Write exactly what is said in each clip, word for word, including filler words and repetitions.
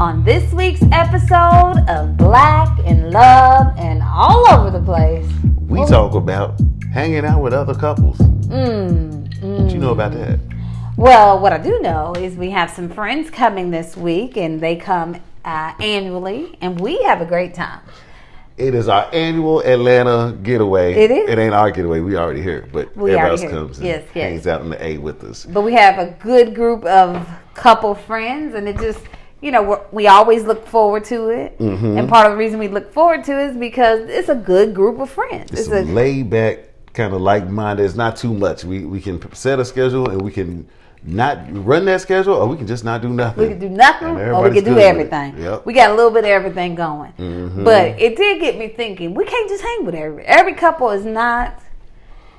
on this week's episode of Black and Love and All Over the Place. We Ooh. talk about hanging out with other couples. Mm, mm. What you know about that? Well, what I do know is we have some friends coming this week, and they come uh, annually, and we have a great time. It is our annual Atlanta getaway. It is. It ain't our getaway. We already here, but we everybody else here. comes and yes, yes. hangs out in the A with us. But we have a good group of couple friends, and it just, you know, we're, we always look forward to it. Mm-hmm. And part of the reason we look forward to it is because it's a good group of friends. It's, it's a laid back, kind of like mine. There's not too much. We we can set a schedule, and we can not run that schedule, or we can just not do nothing. We can do nothing, or we can do everything. Yep. We got a little bit of everything going. Mm-hmm. But it did get me thinking, we can't just hang with every every couple. Is not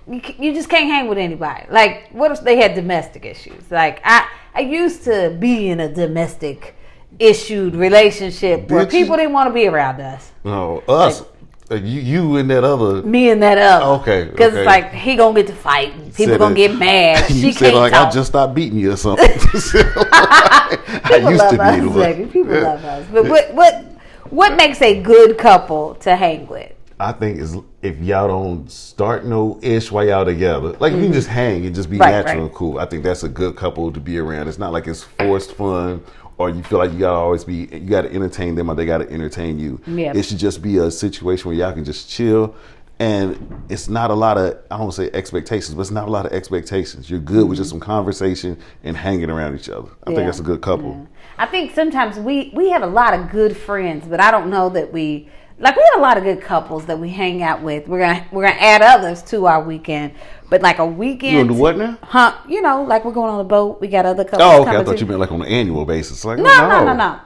you, you just can't hang with anybody. Like, what if they had domestic issues? Like, I I used to be in a domestic issued relationship Did where people you? didn't want to be around us. No, us. Like, You you and that other me and that other okay because okay. It's like he gonna get to fight, people said gonna it. get mad. You she said can't like talk. I just stopped beating you or something. I used love to us, beat baby. People yeah. love us, but what what what makes a good couple to hang with? I think is if y'all don't start no ish while y'all together. Like, mm-hmm. if you just hang and just be right, natural right. and cool. I think that's a good couple to be around. It's not like it's forced fun. Or you feel like you gotta always be, you gotta entertain them, or they gotta entertain you. Yeah. It should just be a situation where y'all can just chill, and it's not a lot of, I don't say expectations, but it's not a lot of expectations. You're good mm-hmm. with just some conversation and hanging around each other. I yeah. think that's a good couple. Yeah. I think sometimes we we have a lot of good friends, but I don't know that we like we have a lot of good couples that we hang out with. We're gonna we're gonna add others to our weekend. But like a weekend, you gonna do what now? Huh? You know, like we're going on a boat. We got other couples. Oh, okay. I thought you meant like on an annual basis. Like, no, oh, no, no, no, no.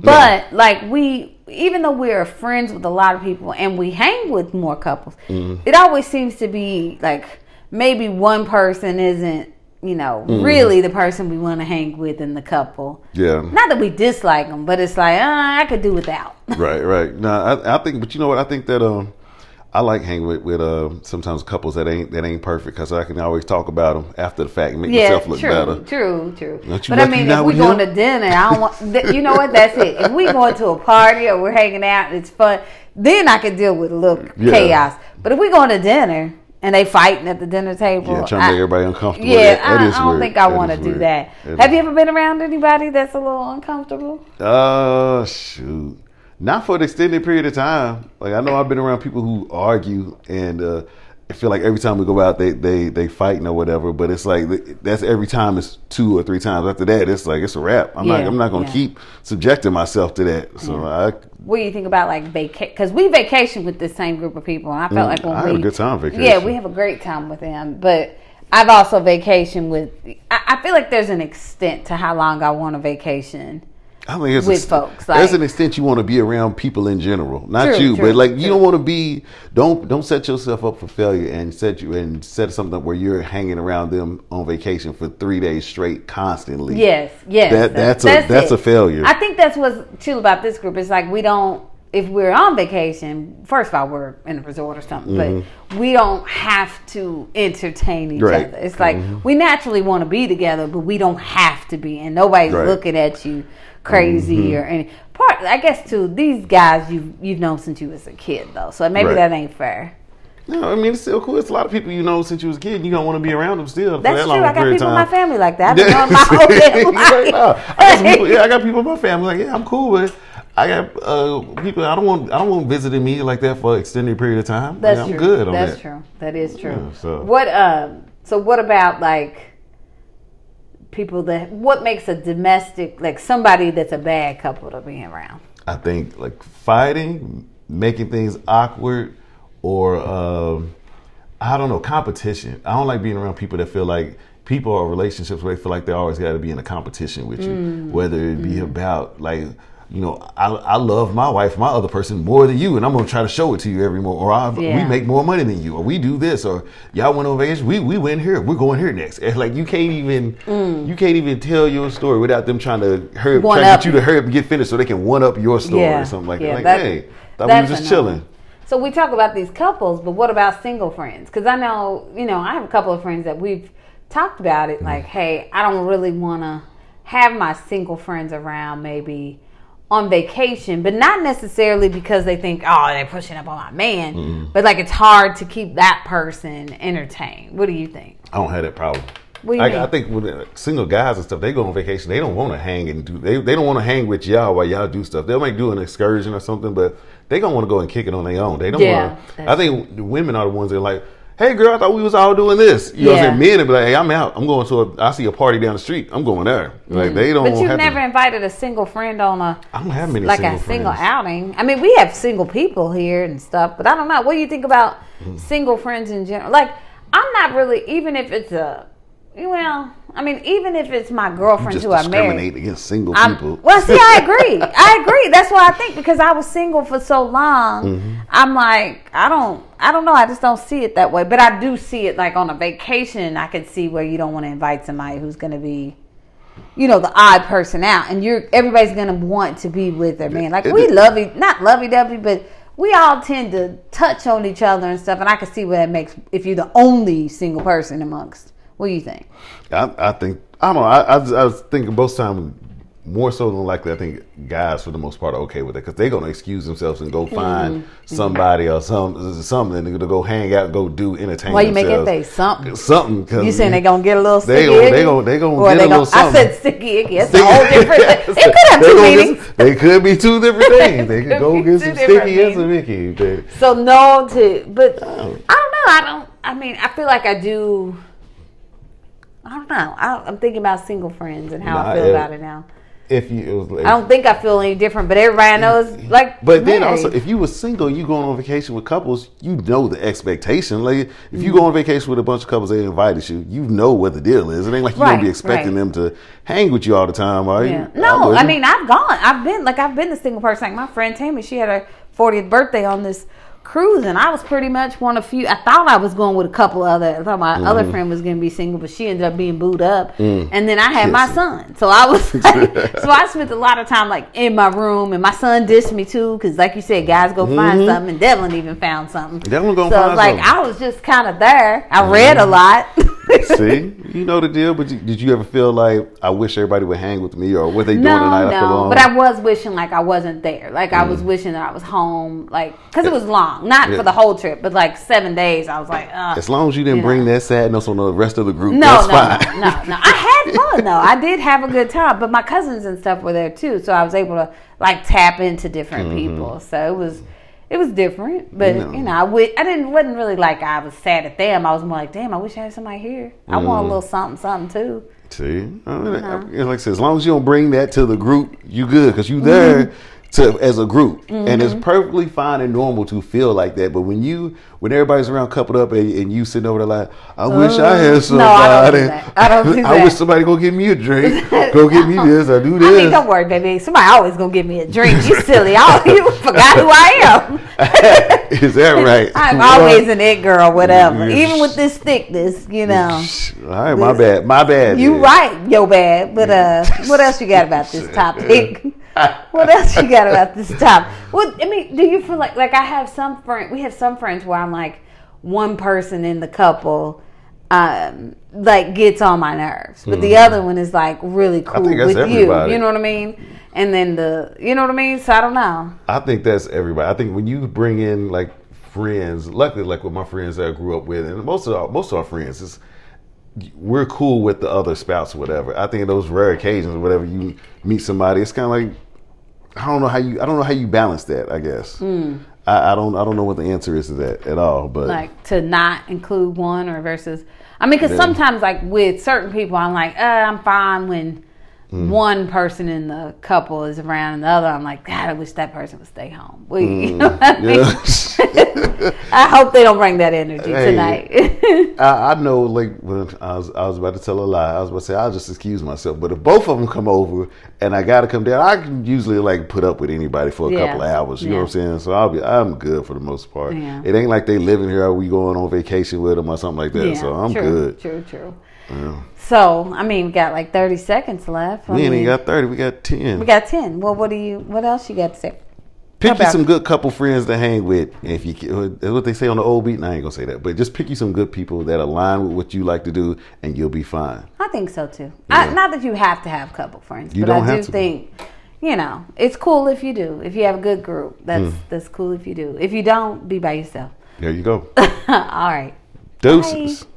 But no. like we, even though we're friends with a lot of people and we hang with more couples, mm. it always seems to be like maybe one person isn't, you know, mm. really the person we want to hang with in the couple. Yeah. Not that we dislike them, but it's like, uh, I could do without. Right, right. No, I, I think, but you know what? I think that um. I like hanging with, with uh, sometimes couples that ain't that ain't perfect, because I can always talk about them after the fact and make yeah, myself look true, better. True, true, true. But I mean, if we going him? to dinner, I don't want. Th- you know what? That's it. If we going to a party or we're hanging out, and it's fun. Then I can deal with a little yeah. chaos. But if we going to dinner and they fighting at the dinner table, yeah, trying to make everybody uncomfortable. Yeah, that, that I, is I don't weird. think I want to do that. that Have you ever been around anybody that's a little uncomfortable? Oh, uh, shoot. Not for an extended period of time. Like, I know I've been around people who argue, and uh, I feel like every time we go out, they they they fighting or whatever. But it's like that's every time. It's two or three times. After that, it's like it's a wrap. I'm yeah, not I'm not gonna yeah. keep subjecting myself to that. So yeah. I. What do you think about like vacation? Because we vacation with the same group of people, and I felt mm, like when I we had a good time vacation. Yeah, we have a great time with them, but. I've also vacationed with. I, I feel like there's an extent to how long I want a vacation. I mean, there's, with a, folks, like, there's an extent you want to be around people in general, not true, you, true, but like true. you don't want to be. Don't don't set yourself up for failure and set you and set something up where you're hanging around them on vacation for three days straight, constantly. Yes, yes, that, that's, that's a that's it. a failure. I think that's what's chill about this group. It's like we don't. If we're on vacation, first of all, we're in a resort or something, mm-hmm. but we don't have to entertain each right. other. It's like mm-hmm. we naturally want to be together, but we don't have to be, and nobody's right. looking at you crazy mm-hmm. or any part. I guess too, these guys you you've known since you was a kid though, so maybe right. that ain't fair. No, I mean, it's still cool. It's a lot of people you know since you was a kid, and you don't want to be around them still. That's for that true. Long I got people in my family like that. I've been on my whole family. Right now. I got some people, yeah, I got people in my family like, yeah, I'm cool with. I got uh, people. I don't want. I don't want visiting me like that for an extended period of time. That's I mean, I'm true. good on That's that. true. That is true. Yeah, so. What? Um, so what about like people that? What makes a domestic like somebody that's a bad couple to be around? I think like fighting, making things awkward, or um, I don't know, competition. I don't like being around people that feel like. People are relationships where they feel like they always got to be in a competition with you, mm. whether it be mm. about like. You know, I, I love my wife, my other person, more than you, and I'm gonna try to show it to you every more. Or I, yeah. we make more money than you, or we do this, or y'all went on vacation. We we went here. We're going here next. It's like you can't even mm. you can't even tell your story without them trying to hurry, trying to get you to hurry up and get finished so they can one up your story yeah. or something like yeah, that. Like, that, hey, thought we were just chilling. So we talk about these couples, but what about single friends? Because I know you know I have a couple of friends that we've talked about it. Mm. Like, hey, I don't really wanna. have my single friends around maybe on vacation, but not necessarily because they think, oh, they're pushing up on my man, mm. but like it's hard to keep that person entertained. What do you think? I don't have that problem. I, I think with single guys and stuff, they go on vacation. They don't want to hang and do. They they don't want to hang with y'all while y'all do stuff. They might do an excursion or something, but they don't want to go and kick it on their own. They don't. Yeah, want to. I think true. Women are the ones that are like, hey girl, I thought we was all doing this. You yeah. know what I'm saying? Men would be like, hey, I'm out. I'm going to a. I see a party down the street. I'm going there. Like mm. they don't. But you've never to, invited a single friend on a. I don't have many like single a friends. Single outing. I mean, we have single people here and stuff, but I don't know. What do you think about mm. single friends in general? Like, I'm not really, even if it's a. Well, I mean, even if it's my girlfriends who are married, discriminate against single I'm, people. Well, see, I agree. I agree. That's why I think because I was single for so long, mm-hmm. I'm like, I don't, I don't know. I just don't see it that way. But I do see it like on a vacation. I can see where you don't want to invite somebody who's going to be, you know, the odd person out, and you're everybody's going to want to be with their man. Like we love it, not lovey-dovey, but. We all tend to touch on each other and stuff, and I can see where that makes if you're the only single person amongst. What do you think? I, I think I don't know. I, I, I was thinking both times more so than likely. I think guys for the most part are okay with it because they're gonna excuse themselves and go find mm-hmm. somebody or some something to go hang out, go do entertain. Why themselves. You make it say something? Something. You saying they're gonna get a little sticky? They gonna they gonna, they gonna get they a gonna, little something. I said sticky icky. It's a whole different thing. It could have two meanings. Just, they could be two different things. They could go get some sticky and some icky. They, so no to but um, I don't know. I don't. I mean, I feel like I do. I don't know. I, I'm thinking about single friends and how nah, I feel it, about it now. If you, it was like, I don't think I feel any different, but everybody knows like. But married. Then also, if you were single, you going on vacation with couples, you know the expectation. Like if you go on vacation with a bunch of couples, they invited you. You know what the deal is. It ain't like you right, gonna be expecting right. them to hang with you all the time, are yeah. you? No, I, I mean I've gone. I've been like I've been the single person. Like my friend Tammy, she had her fortieth birthday on this. Cruising, I was pretty much one of few. I thought I was going with a couple other. I thought my mm. other friend was going to be single, but she ended up being booed up. Mm. And then I had yes. my son, so I was like, so I spent a lot of time like in my room, and my son dissed me too because, like you said, guys go mm-hmm. find something, and Devlin even found something. Devlin gonna so find like something. I was just kind of there. I mm. read a lot. See, you know the deal. But you, did you ever feel like I wish everybody would hang with me, or what they doing no, tonight? No, no. But I was wishing like I wasn't there. Like mm. I was wishing that I was home. Like because it was long, not yeah. for the whole trip, but like seven days. I was like, uh, as long as you didn't you bring know. That sadness on the rest of the group, no, that's no, fine. No, no, no. I had fun though. I did have a good time. But my cousins and stuff were there too, so I was able to like tap into different mm-hmm. people. So it was. It was different, but no. you know, I would, I didn't wasn't really like I was sad at them. I was more like, damn, I wish I had somebody here. I mm. want a little something, something too. See, I mean, uh-huh. like I said, as long as you don't bring that to the group, you good because you there mm-hmm. to as a group, mm-hmm. and it's perfectly fine and normal to feel like that. But when you when everybody's around, coupled up, and, and you sitting over there like, I oh. wish I had somebody. No, I don't do that. I don't do that. I wish somebody go get me a drink. Go get me this. I do this. I mean, don't worry, baby. Somebody always gonna give me a drink. You silly. I, you forgot who I am. Is that right? I'm always an it girl, whatever. Even with this thickness, you know. All right, my bad. My bad. You man. Right, yo bad. But uh, what else you got about this topic? What else you got about this topic? Well, I mean, do you feel like like I have some friends? We have some friends where I'm like one person in the couple. Um, like gets on my nerves, but mm. the other one is like really cool with everybody. you. You know what I mean? And then the, you know what I mean? So I don't know. I think that's everybody. I think when you bring in like friends, luckily, like with my friends that I grew up with, and most of our, most of our friends, it's, we're cool with the other spouse or whatever. I think in those rare occasions, whatever you meet somebody, it's kind of like I don't know how you I don't know how you balance that. I guess. Mm. I, I don't I don't know what the answer is to that at all. But like to not include one or versus. I mean, because sometimes, like, with certain people, I'm like, uh, I'm fine when mm. one person in the couple is around and the other. I'm like, God, I wish that person would stay home. We, mm. you know what I mean? Yeah. I hope they don't bring that energy hey, tonight. I, I know, like, when I was, I was about to tell a lie. I was about to say, I'll just excuse myself. But if both of them come over and I got to come down, I can usually, like, put up with anybody for a yeah. couple of hours. You yeah. know what I'm saying? So I'll be, I'm good for the most part. Yeah. It ain't like they living here or we going on vacation with them or something like that. Yeah. So I'm true. good. Good. True, true. Yeah. So, I mean, we got like thirty seconds left. I we ain't mean, got thirty. We got ten. We got ten. Well, what do you? What else you got to say? Pick you some good couple friends to hang with. If you, what they say on the old beat, and I ain't gonna say that, but just pick you some good people that align with what you like to do, and you'll be fine. I think so too. Yeah. I, not that you have to have couple friends, you but don't I have do to think, be. You know, it's cool if you do. If you have a good group, that's mm. that's cool if you do. If you don't, be by yourself. There you go. All right. Deuces. Bye.